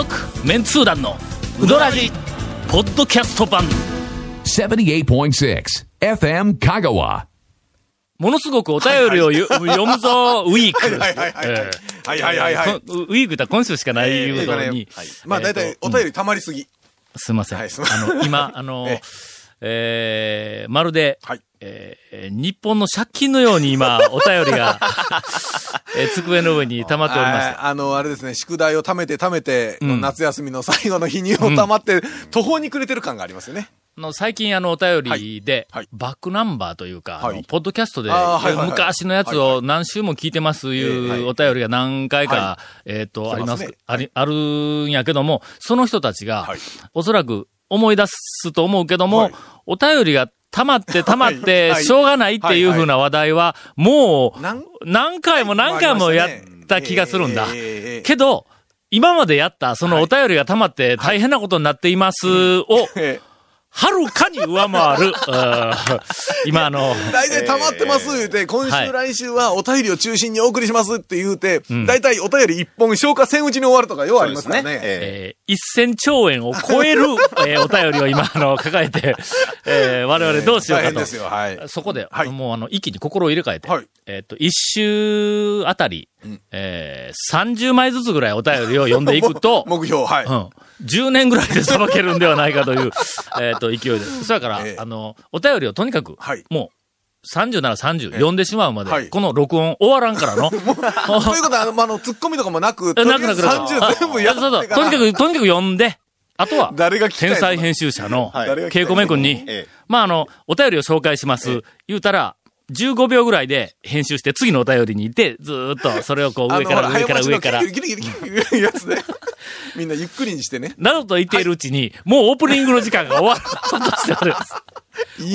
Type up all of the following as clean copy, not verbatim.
続メンツー団のウドラジポッドキャスト版 78.6 FM 香川。ものすごくお便りを、読むぞウィーク。はい。ウィークだ今週しかないいうのに、ね、はい、まあだいたいお便り溜まりすぎ。すいません。はい、今まるで、はい、日本の借金のように今お便りが机の上に溜まっておりました。あれですね、宿題を溜めて、うん、夏休みの最後の日に溜まって、うん、途方に暮れてる感がありますよね。最近お便りで、はい、バックナンバーというか、はい、ポッドキャストで、昔のやつを何週も聞いてますいうお便りが何回か、あります、ね、あるんやけども、その人たちが、はい、おそらく思い出すと思うけども、はい、お便りが溜まって、しょうがないっていう風な話題は、もう、何回もやった気がするんだ。けど、今までやった、そのお便りが溜まって大変なことになっていますを、はるかに上回る。今大体溜まってます言うて、今週、はい、来週はお便りを中心にお送りしますって言うて、うん、大体お便り一本消化せんうちに終わるとかようありますからね。1000兆円を超える、お便りを今、抱えて、我々どうしようかと。ですよ、はい、そこで、はい、もう一気に心を入れ替えて、はい、一週あたり、30枚ずつぐらいお便りを読んでいくと、目標、はい。うん。10年ぐらいで裁けるんではないかという、勢いです。それから、お便りをとにかく、はい、もう、30なら30、読んでしまうまで、はい、この録音終わらんからの。ということは、ツッコミとかもなく、30全部やってからそう。とにかく読んで、あとは、天才編集者の、ケイコメ君に、お便りを紹介します、言うたら、15秒ぐらいで編集して次のお便りに行って、ずーっとそれをこう上から。ギリやつね。みんなゆっくりにしてね。などと言っているうちに、もうオープニングの時間が終わろうとしております。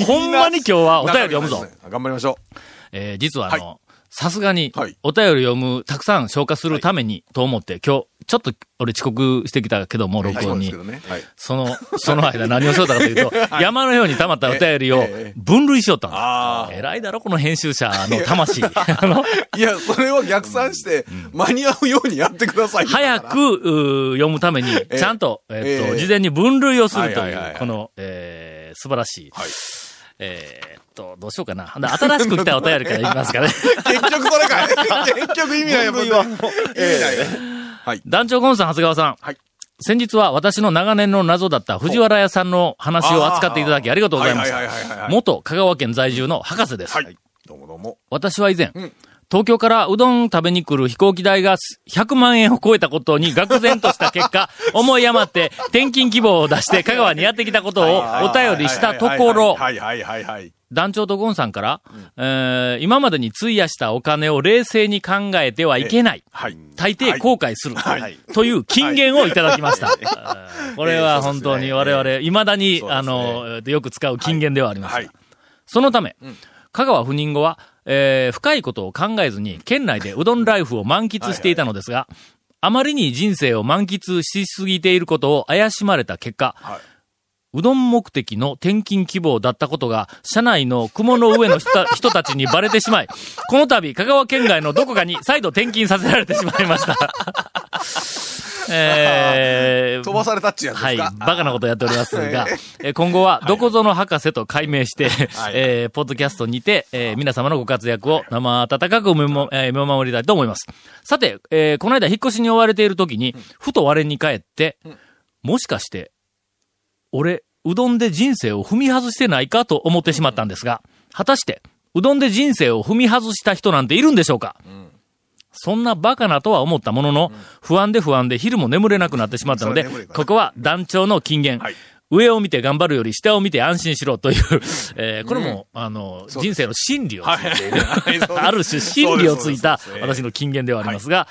ほんまに今日はお便り読むぞ。頑張りましょう。実はさすがにお便り読む、たくさん消化するためにと思って、今日、ちょっと俺遅刻してきたけども、録音に。その間何をしようだろうというと、山のように溜まったお便りを分類しようと。偉いだろ、この編集者の魂。いや、それを逆算して、間に合うようにやってください。早く読むために、ちゃんと、事前に分類をするという、この、素晴らしい。どうしようかな。新しく来たお便りから言いますかね。結局それか。結局意味ないよ、分類は。意味ないよ。はい、団長ゴンさん、長谷川さん。はい。先日は私の長年の謎だった藤原屋さんの話を扱っていただきありがとうございました。元香川県在住の博士です。はい。どうもどうも。私は以前、東京からうどん食べに来る飛行機代が100万円を超えたことに愕然とした結果、思い余って転勤希望を出して香川にやってきたことをお便りしたところ、団長とゴンさんから、今までに費やしたお金を冷静に考えてはいけない。はい、大抵後悔する、はい。という金言をいただきました。これは本当に我々、未だに、よく使う金言ではありますが、はいはい、そのため、香川赴任後は、深いことを考えずに県内でうどんライフを満喫していたのですが、あまりに人生を満喫しすぎていることを怪しまれた結果、はい、うどん目的の転勤希望だったことが、社内の雲の上の人たちにバレてしまい、この度、香川県外のどこかに再度転勤させられてしまいました。飛ばされたっちゅうやつですか。はい、バカなことやっておりますが、今後はどこぞの博士と改名して、ポッドキャストにて、皆様のご活躍を生温かく見守りたいと思います。さて、この間引っ越しに追われている時に、ふと我に返って、もしかして、俺、うどんで人生を踏み外してないかと思ってしまったんですが、果たして、うどんで人生を踏み外した人なんているんでしょうか？そんなバカなとは思ったものの、不安で昼も眠れなくなってしまったので、ここは団長の金言、上を見て頑張るより下を見て安心しろという、これも、人生の真理をついている、ある種真理をついた私の金言ではありますが、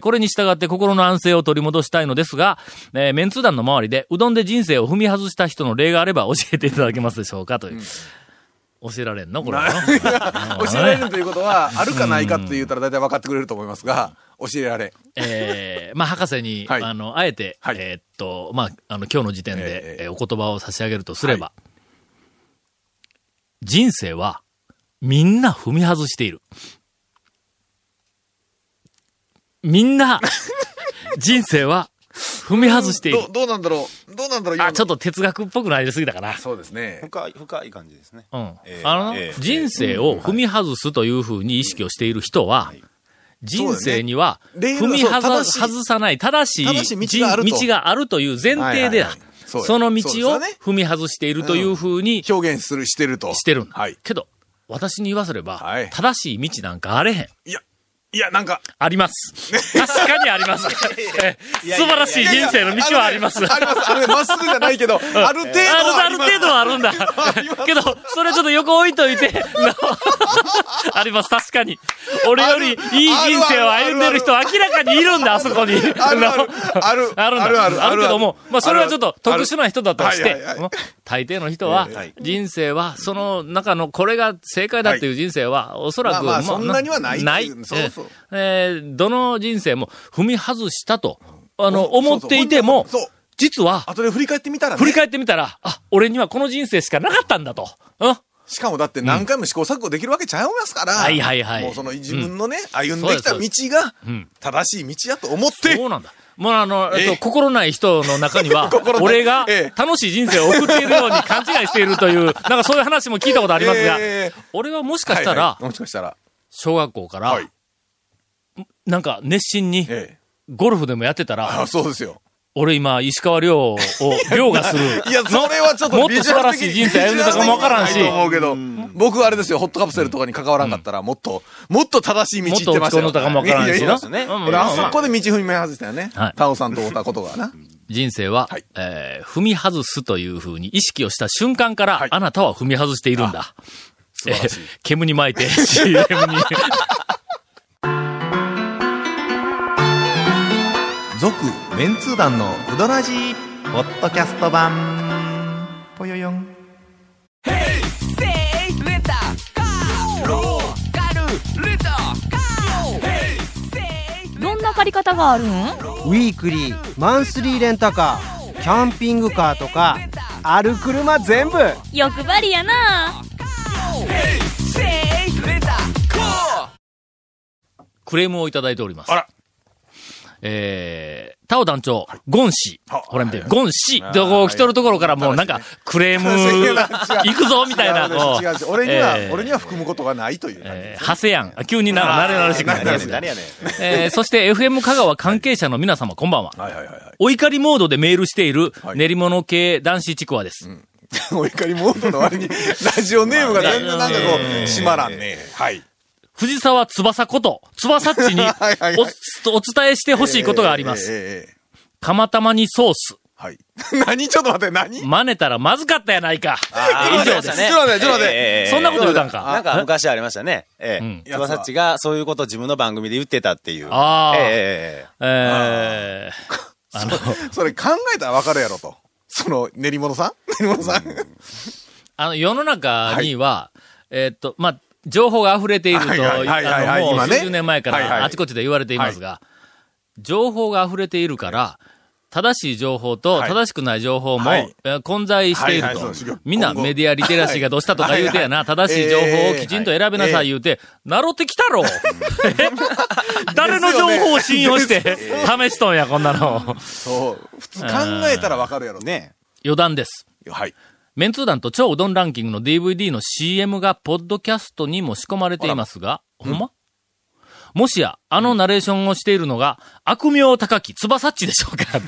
これに従って心の安静を取り戻したいのですが、メンツー団の周りでうどんで人生を踏み外した人の例があれば教えていただけますでしょうかという。教えられんのこれは。教えられるということは、あるかないかって言ったら大体分かってくれると思いますが、教えられん。博士に、はい、あえて、はい、今日の時点で、お言葉を差し上げるとすれば、はい、人生は、みんな踏み外している。みんな、人生は、踏み外している。どうなんだろうあ、ちょっと哲学っぽくなりすぎたかな。そうですね。深い感じですね。うん。人生を踏み外すというふうに意識をしている人は、はい、人生には踏み外さない正しい道があるという前提でだ。はいはい、その道を踏み外しているというふうに、表現してると。してるんだ。はい。けど、私に言わせれば、はい、正しい道なんかあれへん。いや、なんか。あります。確かにあります。素晴らしい人生の道はあります。あります。あれ、まっすぐじゃないけど、ある程度はある。ある程度はあるんだ。けど、それちょっと横置いといて、あります、確かに。俺よりいい人生を歩んでる人明らかにいるんだ、あそこに。あるけども、まあ、それはちょっと特殊な人だとして、大抵の人は、人生は、その中のこれが正解だっていう人生は、おそらく、まあ、そんなにはない。ない。どの人生も踏み外したと、思っていても、実は、後で振り返ってみたら、あ、俺にはこの人生しかなかったんだと。うん。しかもだって何回も試行錯誤できるわけちゃいますから。はいはいはい。もうその自分のね、歩んできた道が、正しい道だと思って。そうなんだ。もう心ない人の中には、俺が楽しい人生を送っているように勘違いしているという、なんかそういう話も聞いたことありますが、俺はもしかしたら、小学校から、なんか熱心にゴルフでもやってたら、ああそうですよ。俺今石川遼を凌駕する。いやそれはちょっともっと素晴らしい人生歩んでたかもわからんし。僕はあれですよ、ホットカプセルとかに関わらなかったらもっと正しい道行ってましたよ。もっと落ち込んだかもわからんしな。俺あそこで道踏み外したよね。タオさんと会ったことがな。人生は踏み外すというふうに意識をした瞬間からあなたは踏み外しているんだ。煙に巻いて CM に。続メンツー団のウドラジーポッドキャスト版ぽよよん。ヘイセイレタカーローガルレタカーヘイセイ。どんな借り方があるん？ウィークリー、マンスリーレンタカー、キャンピングカーとかある車全部。欲張りやな。ヘイセイレタカー。クレームをいただいております。あら。タオ団長、ゴン氏。ほら見て、ゴン氏。で、こう来とるところからもうなんか、クレーム、行くぞみたいな。違う。俺には含むことがないという感じ。ハセヤン。急に慣れしてくるんです。誰やねん。そして、FM 香川関係者の皆様、こんばんは。お怒りモードでメールしている、練り物系男子ちくわです。お怒りモードの割に、ラジオネームが全然なんかこう、閉まらんね。はい。藤沢翼こと、翼っちにお伝えしてほしいことがあります。釜玉にソース。はい。何ちょっと待って、何真似たらまずかったやないか。以上ですね。ちょっと待って。そんなこと言うたんか。なんか昔ありましたね。翼っちがそういうことを自分の番組で言ってたっていう。ああ。それ考えたらわかるやろと。その、練り物さん世の中には、情報が溢れていると、もう10年前からあちこちで言われていますが、情報が溢れているから、正しい情報と正しくない情報も混在していると。みんなメディアリテラシーがどうしたとか言うてやな、正しい情報をきちんと選べなさい言うて、なろってきたろ誰の情報を信用して試しとんや、こんなの。そう。普通考えたらわかるやろね。余談です。はい。メンツー団と超うどんランキングの DVD の CM がポッドキャストにも仕込まれていますが、ほんま？もしや、あのナレーションをしているのが、悪名高き翼っちでしょうか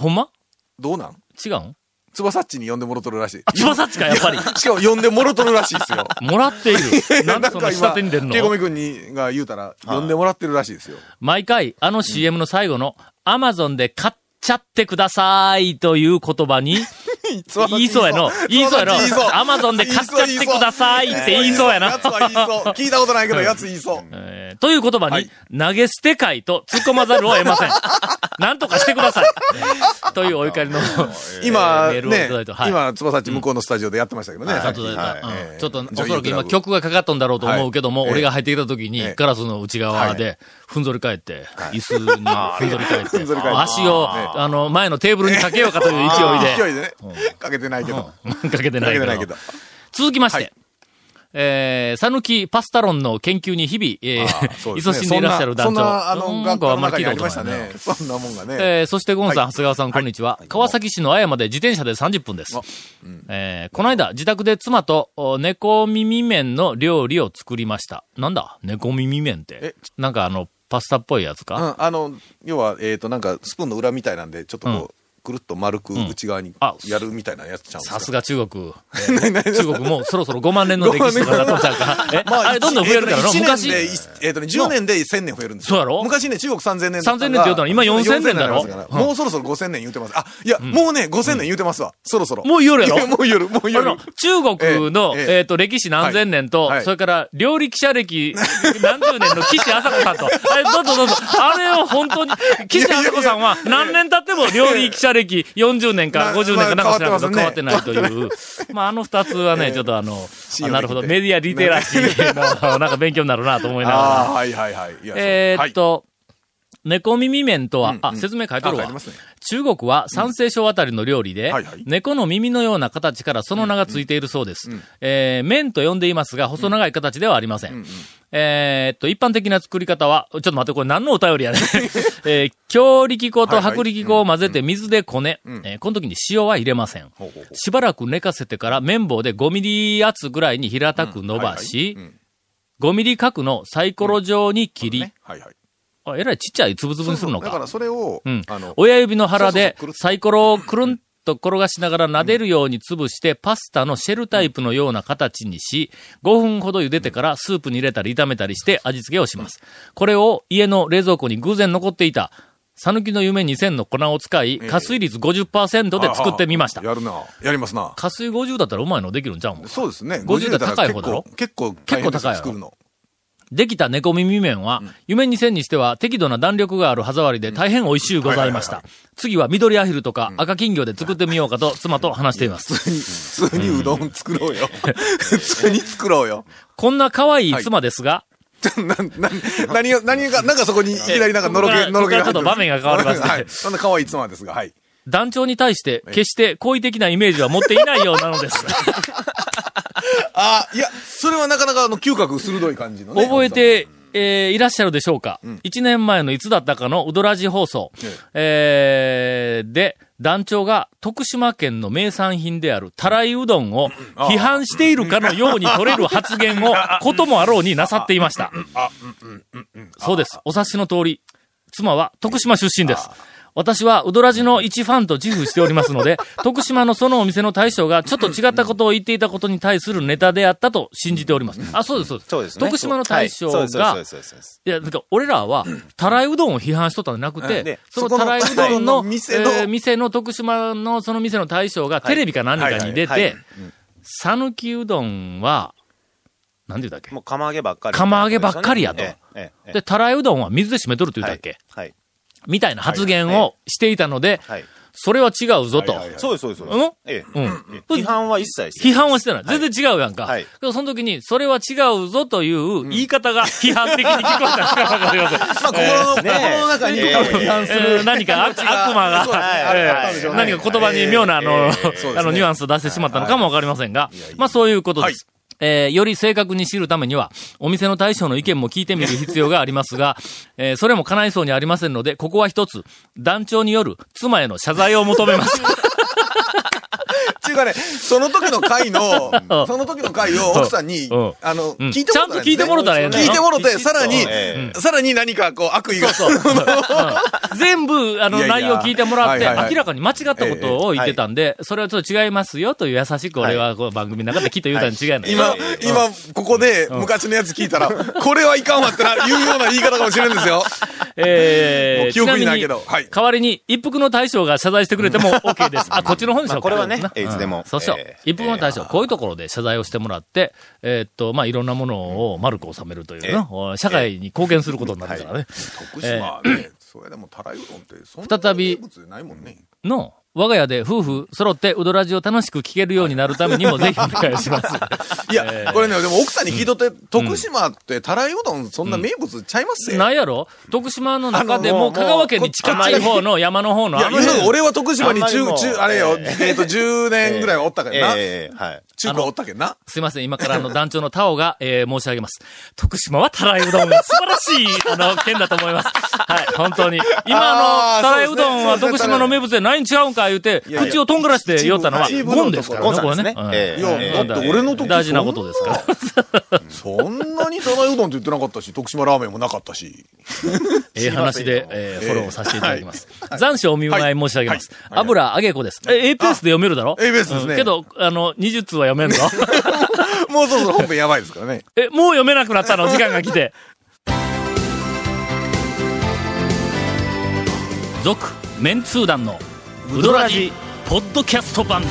ほんま？どうなん？違うん？翼っちに呼んでもろとるらしい。翼っちか、やっぱり。しかも呼んでもろとるらしいですよ。もらっている。なんでその下手に出るの？ケイコミ君が言うたら、呼んでもらってるらしいですよ。毎回、あの CM の最後の、Amazon で買って、ちゃってくださーいという言葉に言いそうやのアマゾンで買っちゃってくださいって言いそうやな。聞いたことないけどやつ言いそうという言葉に投げ捨て会と突っ込まざるを得ません。なんとかしてくださいというお怒りの今ね、今翼っち向こうのスタジオでやってましたけどね。ちょっとおそらく今曲がかかっとんだろうと思うけども、俺が入ってきた時にガラスの内側でふんぞり返って椅子にふんぞり返って足を前のテーブルにかけようかという勢いで。かけてないけど。続きまして、さぬきパスタ論の研究に日々、勤しんでいらっしゃる団長。学校はあんまり聞いたことない。そんなもんがね。そしてゴンさん、長谷川さん、こんにちは。川崎市の綾まで自転車で30分です。この間、自宅で妻と猫耳麺の料理を作りました。なんだ猫耳麺って。なんかパスタっぽいやつか。うん、要は、なんかスプーンの裏みたいなんで、ちょっとこう、くるっと丸く内側にやるみたいなやつちゃうんですか。さすが中国。中国もそろそろ5万年の歴史とかだったから。あれどんどん増えるからな。昔。10年で1000年増えるんですよ。そうやろ？昔ね、中国3000年だったから。3000年って言うたら今4000年だろ。もうそろそろ5000年言うてます。あ、いや、もうね、5000年言うてますわ。そろそろ。もう夜やろ？もう夜、もう夜。中国の、歴史何千年と、それから料理記者歴何十年の岸朝子さんと。あれ、どうぞどうぞ。あれを本当に、岸朝子さんは何年経っても料理記者歴40年か50年かなんか知らんけど変わってないという。まあ、二つはね、ちょっとなるほど、メディアリテラシーの、なんか勉強になるなと思いながら。ああ、はいはいはい。猫耳麺とは、説明書いてるわ。中国は山西省あたりの料理で、猫の耳のような形からその名がついているそうです。麺と呼んでいますが、細長い形ではありません。一般的な作り方は、ちょっと待って、これ何のお便りやねん。強力粉と薄力粉を混ぜて水でこね、この時に塩は入れません。しばらく寝かせてから綿棒で5ミリ厚ぐらいに平たく伸ばし、5ミリ角のサイコロ状に切り、えらいちっちゃいつぶつぶにするのか。だからそれを、親指の腹でサイコロをくるんと転がしながら撫でるように潰して、パスタのシェルタイプのような形にし、5分ほど茹でてからスープに入れたり炒めたりして味付けをします。これを家の冷蔵庫に偶然残っていた、さぬきの夢2000の粉を使い、加水率 50% で作ってみました。やるな。やりますな。加水50だったらうまいのできるんちゃうもん。そうですね。50だったら高い方だろ。結構高い。作るの。できた猫耳麺は、夢2000にしては適度な弾力がある歯触りで大変美味しゅうございました。次は緑アヒルとか赤金魚で作ってみようかと妻と話しています。普通にうどん作ろうよ。普通に作ろうよ。こんな可愛い妻ですが、何が、なんかそこにいきなりなんかのろけがちょっと場面が変わりまして。そんな可愛い妻ですが、はい。団長に対して決して好意的なイメージは持っていないようなのです。あ、いや、それはなかなか嗅覚鋭い感じのね。覚えて、いらっしゃるでしょうか。1年前のいつだったかのうどらじ放送、で、団長が徳島県の名産品であるたらいうどんを批判しているかのように取れる発言をこともあろうになさっていました。そうです。お察しの通り、妻は徳島出身です。私はうどらじの一ファンと自負しておりますので、徳島のそのお店の大将がちょっと違ったことを言っていたことに対するネタであったと信じております。あ、そうです、そうです。そうですね、徳島の大将が、いや、なんか俺らは、たらいうどんを批判しとったんじゃなくて、そのたらいうどんの店の徳島のその店の大将がテレビか何かに出て、さぬきうどんは、なんて言うたっけ？もう釜揚げばっかり。釜揚げばっかりやと。で、たらいうどんは水で締めとると言うたっけ？はい。みたいな発言をしていたので、それは違うぞと。そうです、そうです。批判は一切してない。批判はしてない。全然違うやんか。その時に、それは違うぞという言い方が批判的に聞こえたかわかりません。心の中に批判する何か悪魔が、何か言葉に妙なニュアンスを出してしまったのかもわかりませんが、まあそういうことです。より正確に知るためには、お店の大将の意見も聞いてみる必要がありますが、それも叶いそうにありませんので、ここは一つ、団長による妻への謝罪を求めます。っていうかね、その時の回を奥さんに、聞いてもらったら、ちゃんと聞いてもらったらええね。聞いてもらって、さらに何かこう悪意が。全部、内容聞いてもらって、明らかに間違ったことを言ってたんで、それはちょっと違いますよという優しく俺はこう番組の中で聞いた言うたに違いない。今、ここで昔のやつ聞いたら、これはいかんわってな、いうような言い方かもしれんですよ。記憶にないけど。代わりに、一服の大将が謝罪してくれても OK です。あ、こっちの本でしょうか。これはね。でもそうしよう。一服の大将、こういうところで謝罪をしてもらって、まあ、いろんなものを丸く収めるというの、社会に貢献することになるからね。徳島ね、それでもたらいうどんって、そんな名物ないもんね。の、我が家で夫婦揃ってウドラジを楽しく聞けるようになるためにもぜひお願いします。いや、これね、でも奥さんに聞いとって、徳島ってたらいうどんそんな名物ちゃいますよ。ないやろ？徳島の中でも香川県に近い方の山の方の。いや、俺は徳島にあれよ、10年ぐらいおったけどな。はい。中高おったけどな。すいません、今から団長のタオが申し上げます。徳島はたらいうどん、素晴らしい県だと思います。はい、本当に。今たらいうどんは徳島の名物でないんちゃうんか言うて、口をとんがらして言おったのは、ゴンですからね、これね。いや、だって俺の時大事なことですから。そんなにたらいうどんって言ってなかったし、徳島ラーメンもなかったし。ええ話で、フォローさせていただきます。残暑お見舞い申し上げます。油揚げ子です。A ペースで読めるだろ？ A ペースですね。けど、20通は読めんの？もうそろそろ本編やばいですからね。もう読めなくなったの？時間が来て。続、メンツー団のウドラジポッドキャスト版。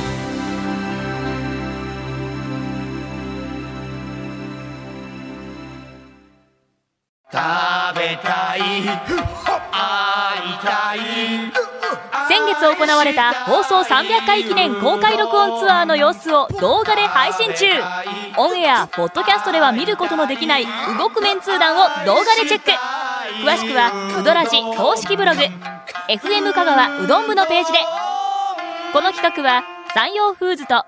食べたい、会いたい。先月行われた放送300回記念公開録音ツアーの様子を動画で配信中。オンエア、ポッドキャストでは見ることのできない動くメンツー団を動画でチェック。詳しくはウドラジ公式ブログ、FM 香川うどん部のページで。この企画は山陽フーズと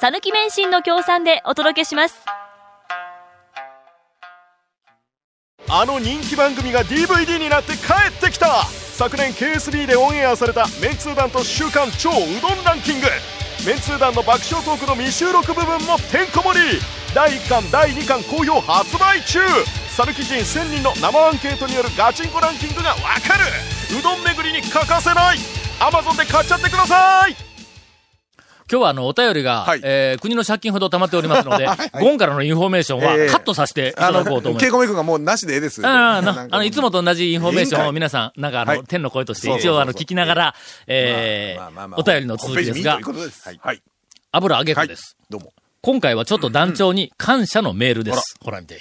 さぬき免震の協賛でお届けします。あの人気番組が DVD になって帰ってきた。昨年 KSB でオンエアされたメンツー団と週刊超うどんランキング。メンツー団の爆笑トークの未収録部分もてんこ盛り。第1巻第2巻好評発売中。サルキ人1000人の生アンケートによるガチンコランキングがわかる。うどん巡りに欠かせない。 Amazon で買っちゃってください。今日はお便りが、国の借金ほど溜まっておりますので、ゴンからのインフォメーションはカットさせていただこうと思います。稽古メイクがもうなしでええです。いつもと同じインフォメーションを皆さん、なんか天の声として一応聞きながら、お便りの続きですが、油揚げ子です。どうも。今回はちょっと団長に感謝のメールです。ほら見て。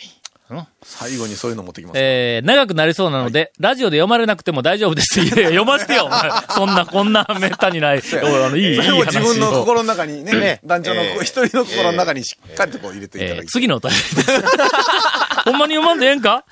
最後にそういうの持ってきます。長くなりそうなので、ラジオで読まれなくても大丈夫です。いや読ませてよ。そんな、こんなめったにない。いい話を。自分の心の中にね、団長の一人の心の中にしっかりとこう入れていただきます。次のお便りです。ほんまに読まんでええんか？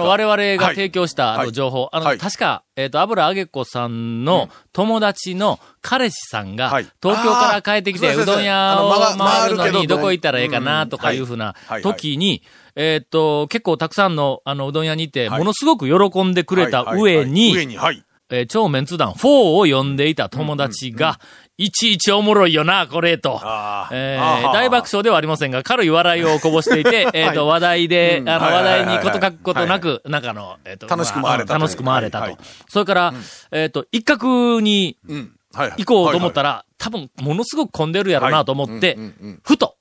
我々が提供した情報、確か、油揚げ子さんの友達の彼氏さんが、東京から帰ってきて、うどん屋を回るのに、どこ行ったらええかな、とかいうふうな時に、結構たくさんの、うどん屋にいて、ものすごく喜んでくれた上に、超メンツ団4を呼んでいた友達が、いちいちおもろいよな、これ、と。大爆笑ではありませんが、軽い笑いをこぼしていて、話題で、話題にこと書くことなく、中の、楽しく回れた。楽しく回れたと。それから、一角に行こうと思ったら、多分、ものすごく混んでるやろなと思って、ふと、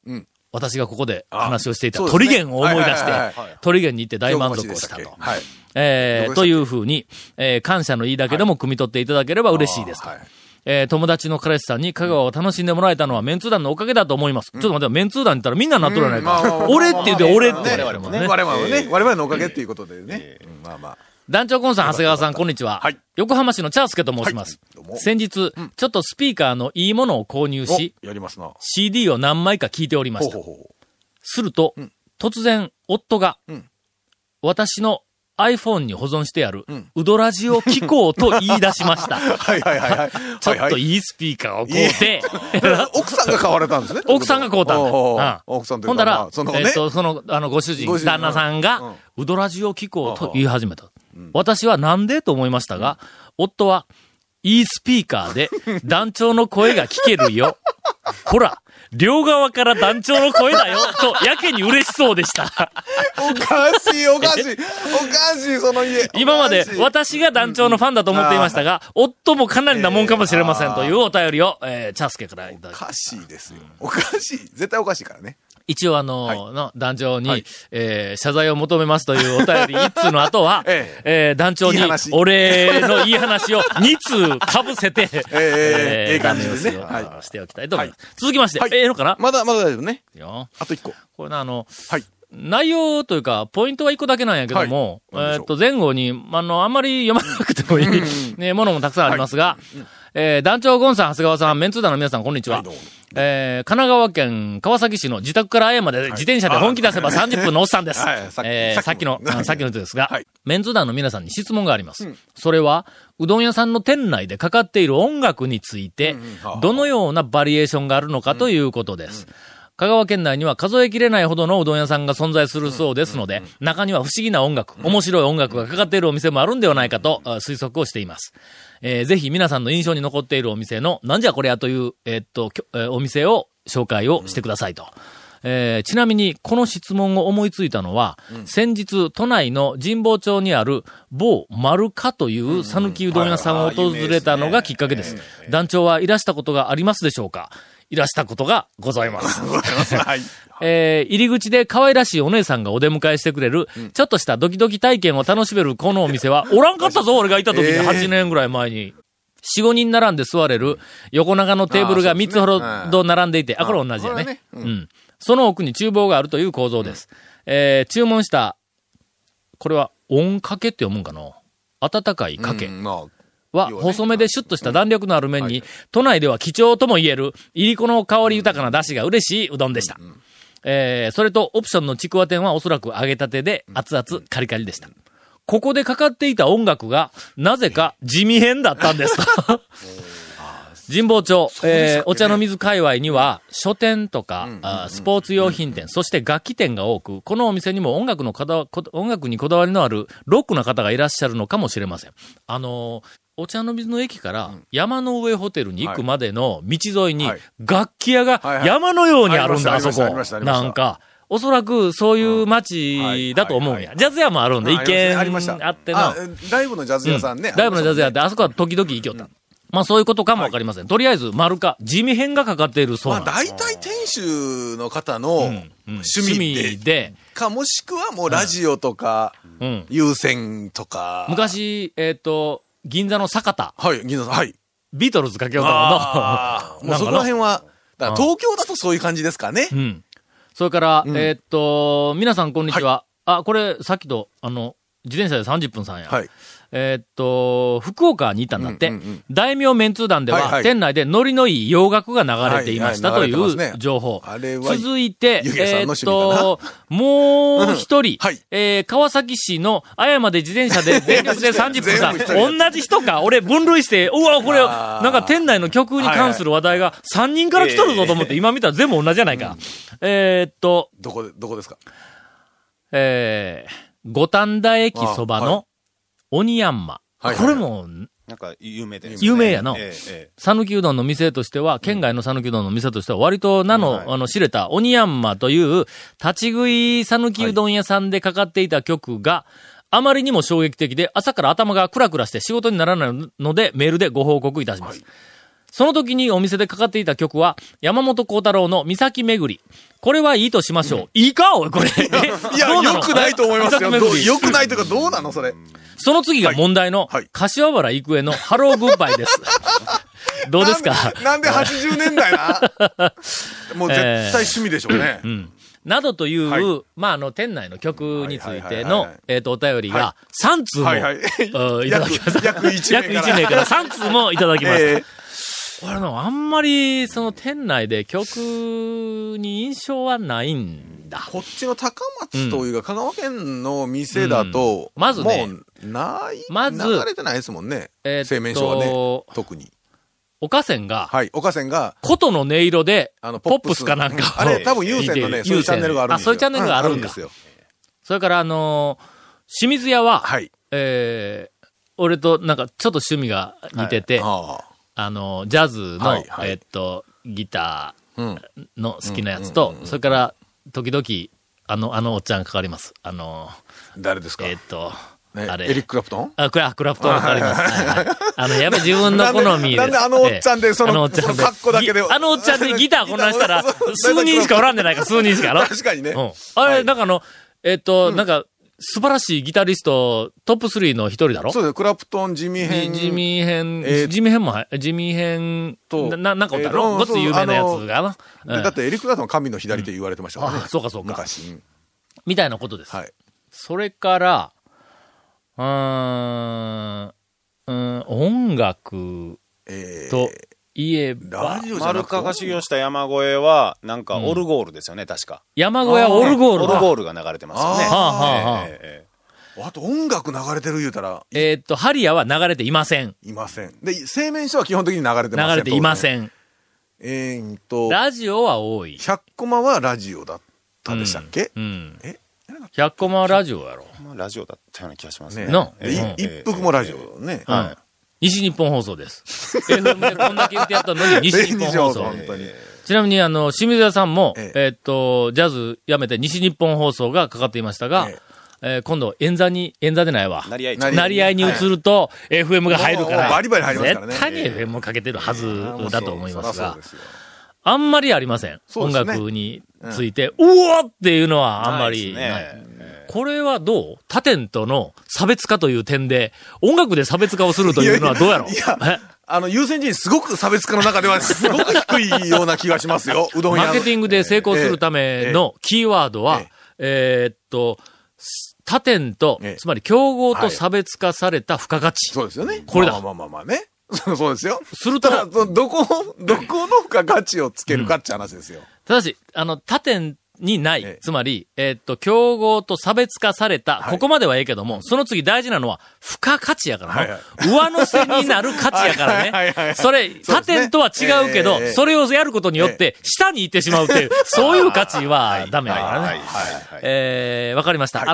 私がここで話をしていた鳥源を思い出して、鳥源に行って大満足をしたと。というふうに、感謝の意だけでも汲み取っていただければ嬉しいですと。友達の彼氏さんに香川を楽しんでもらえたのはメンツー団のおかげだと思います。ちょっと待って、メンツー団に言ったらみんななっとらないか。俺って言って俺って我々もね。我々もね。我々のおかげっていうことでね。まあまあ。団長コンさん、長谷川さん、こんにちは。横浜市のチャースケと申します。先日、ちょっとスピーカーのいいものを購入し、CD を何枚か聞いておりました。すると、突然、夫が、私のiPhone に保存してある、うどラジオ聞こうと言い出しました。ちょっといいスピーカーを買うて。奥さんが買われたんですね。奥さんが買うたんだ。奥さんというか。ほんだら、ご主人、旦那さんが、うどラジオ聞こうと言い始めた。私はなんでと思いましたが、夫は、いいスピーカーで、団長の声が聞けるよ。ほら。両側から団長の声だよと、やけに嬉しそうでした。おかしい、おかしい、おかしい、その家。今まで私が団長のファンだと思っていましたが、夫もかなりなもんかもしれませんというお便りを、チャスケからいただきました。おかしいですよ。おかしい。絶対おかしいからね。一応団長に、謝罪を求めますというお便り一通の後は、団長に、俺のいい話を二通被せて、ダメですよ。しておきたいと思います。続きまして、ええのかな？まだ大丈夫ね。あと一個。これな、内容というか、ポイントは一個だけなんやけども、前後に、あんまり読まなくてもいい、ものもたくさんありますが、団長ゴンさん、長谷川さん、メンツー団の皆さん、こんにちは。神奈川県川崎市の自宅からあやまで自転車で本気出せば30分のおっさんです。さっきの人ですが、はい、メンツー団の皆さんに質問があります。うん、それは、うどん屋さんの店内でかかっている音楽について、どのようなバリエーションがあるのかということです。うんうん、香川県内には数えきれないほどのうどん屋さんが存在するそうですので、中には不思議な音楽、面白い音楽がかかっているお店もあるんではないかと推測をしています。ぜひ皆さんの印象に残っているお店の、なんじゃこりゃという、お店を紹介をしてくださいと。ちなみに、この質問を思いついたのは、先日、都内の神保町にある、某丸かという讃岐うどん屋さんを訪れたのがきっかけです。団長はいらしたことがありますでしょうか？いらしたことがございます。はい、入り口で可愛らしいお姉さんがお出迎えしてくれる、ちょっとしたドキドキ体験を楽しめるこのお店は、おらんかったぞ、俺がいた時に8年ぐらい前に。4、5人並んで座れる、横長のテーブルが3つほど並んでいて、あ、これ同じやね。うん。その奥に厨房があるという構造です。注文した、これは、温かけって読むんかな？温かいかけ。は、細めでシュッとした弾力のある麺に、都内では貴重とも言える、いりこの香り豊かな出汁が嬉しいうどんでした。それと、オプションのちくわ天はおそらく揚げたてで、熱々カリカリでした。ここでかかっていた音楽が、なぜか地味編だったんです。神保町、お茶の水界隈には、書店とか、スポーツ用品店、そして楽器店が多く、このお店にも音楽にこだわりのあるロックな方がいらっしゃるのかもしれません。お茶の水の駅から山の上ホテルに行くまでの道沿いに楽器屋が山のようにあるんだ、あそこ。なんか、おそらくそういう街だと思うんや。ジャズ屋もあるんで、一見あってな。ライブのジャズ屋さんね。ライブのジャズ屋って、あそこは時々行きよった。まあそういうことかもわかりません。とりあえず、丸か、地味編がかかっているそうなんです。まあ大体店主の方の趣味で。か、もしくはもうラジオとか、有線とか。昔、銀座の坂田。はい、銀座の、はい。ビートルズかけようと思うの。もうそこら辺は、だから東京だとそういう感じですかね。うん。それから、皆さんこんにちは。はい、あ、これ、さっきと、自転車で30分さんや。はい。福岡にいたんだって、大名メンツー団では、店内でノリのいい洋楽が流れていましたという情報。続いて、もう一人、川崎市のあやまで自転車で全力で30分さ、同じ人か、俺分類して、うわ、これ、なんか店内の曲に関する話題が3人から来とるぞと思って、今見たら全部同じじゃないか。どこですか？五反田駅そばの、鬼ヤンマ。これも、なんか有名ですね。有名やな。讃岐うどんの店としては、県外の讃岐うどんの店としては、割と知れた鬼ヤンマという、立ち食い讃岐うどん屋さんでかかっていた曲が、あまりにも衝撃的で、朝から頭がクラクラして仕事にならないので、メールでご報告いたします。その時にお店でかかっていた曲は、山本幸太郎の岬めぐり。これはいいとしましょう。いいかおい、これ。いや、良くないと思いますよ。良くないとか、どうなのそれ。その次が問題の、柏原郁恵のハローグッバイです。どうですか？なんで80年代なもう絶対趣味でしょうね。などという、店内の曲についての、お便りが3通もいただきました。約1名から3通もいただきました。これの、あんまり、店内で曲に印象はないんだ。こっちの高松というか、香川県の店だと、まずね、もう、流れてないですもんね。製麺所はね、特に。おかせんが、琴の音色で、ポップスかなんか。あれ、多分、有線のね、そういうチャンネルがあるんですよ。あ、そういうチャンネルがあるんですよ。それから、清水屋は、俺となんか、ちょっと趣味が似てて、ジャズの、ギターの好きなやつと、それから、時々、おっちゃんかかります。誰ですか？あれ。エリック・クラプトン？あ、クラプトンかかります。やっぱ自分の好みです。なんでおっちゃんで、その格好だけで。おっちゃんでギターこんなしたら、数人しかおらんじゃないか、数人しか。確かにね。あれ、素晴らしいギタリスト、トップ3の一人だろ？そうです。クラプトン、ジミー編と、なんかおったろ？ごつ有名なやつがな。だってエリック・クラプトンの神の左手言われてましたからね。そうか。昔。みたいなことです。はい。それから、音楽といえば、丸川が修行した山越えはなんかオルゴールですよね、確か。山越えはオルゴール、オルゴールが流れてますよね。あと音楽流れてる言うたら、ハリアは流れていません。いません。で、製麺所は基本的に流れてません。流れていません。ラジオは多い。100コマはラジオだったでしたっけ？うん。100コマはラジオやろ。ラジオだったような気がしますね。の、一服もラジオね。はい。西日本放送です。FM でこんだけ言ってやったのに西日本放送。ちなみに清水屋さんも、ジャズやめて西日本放送がかかっていましたが、今度、演座でないわ。なりあいに移ると、FM が入るから。バリバリ入りますからね。絶対に FM をかけてるはずだと思いますが、あんまりありません。音楽について、うわっていうのはあんまりない。これはどう？他店との差別化という点で、音楽で差別化をするというのはどうやろう？優先順位すごく差別化の中ではすごく低いような気がしますよ。うどん屋マーケティングで成功するためのキーワードは、他店と、つまり競合と差別化された付加価値。そうですよね。これだ。まあまあまあね。そうですよ。すると。どこの付加価値をつけるかって話ですよ。ただし、他店にない。つまり、競合と差別化された。ここまではいいけども、その次大事なのは、付加価値やからね。上乗せになる価値やからね。それ、他店とは違うけど、それをやることによって、下に行ってしまうっていう、そういう価値はダメやからね。わかりました。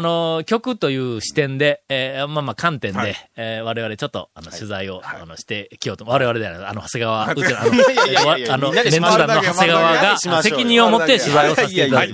曲という視点で、まあまあ観点で、我々ちょっと、取材を、してきようと。我々ではない、長谷川、うちの、メンズ団の長谷川が、責任を持って取材をさせていただきます。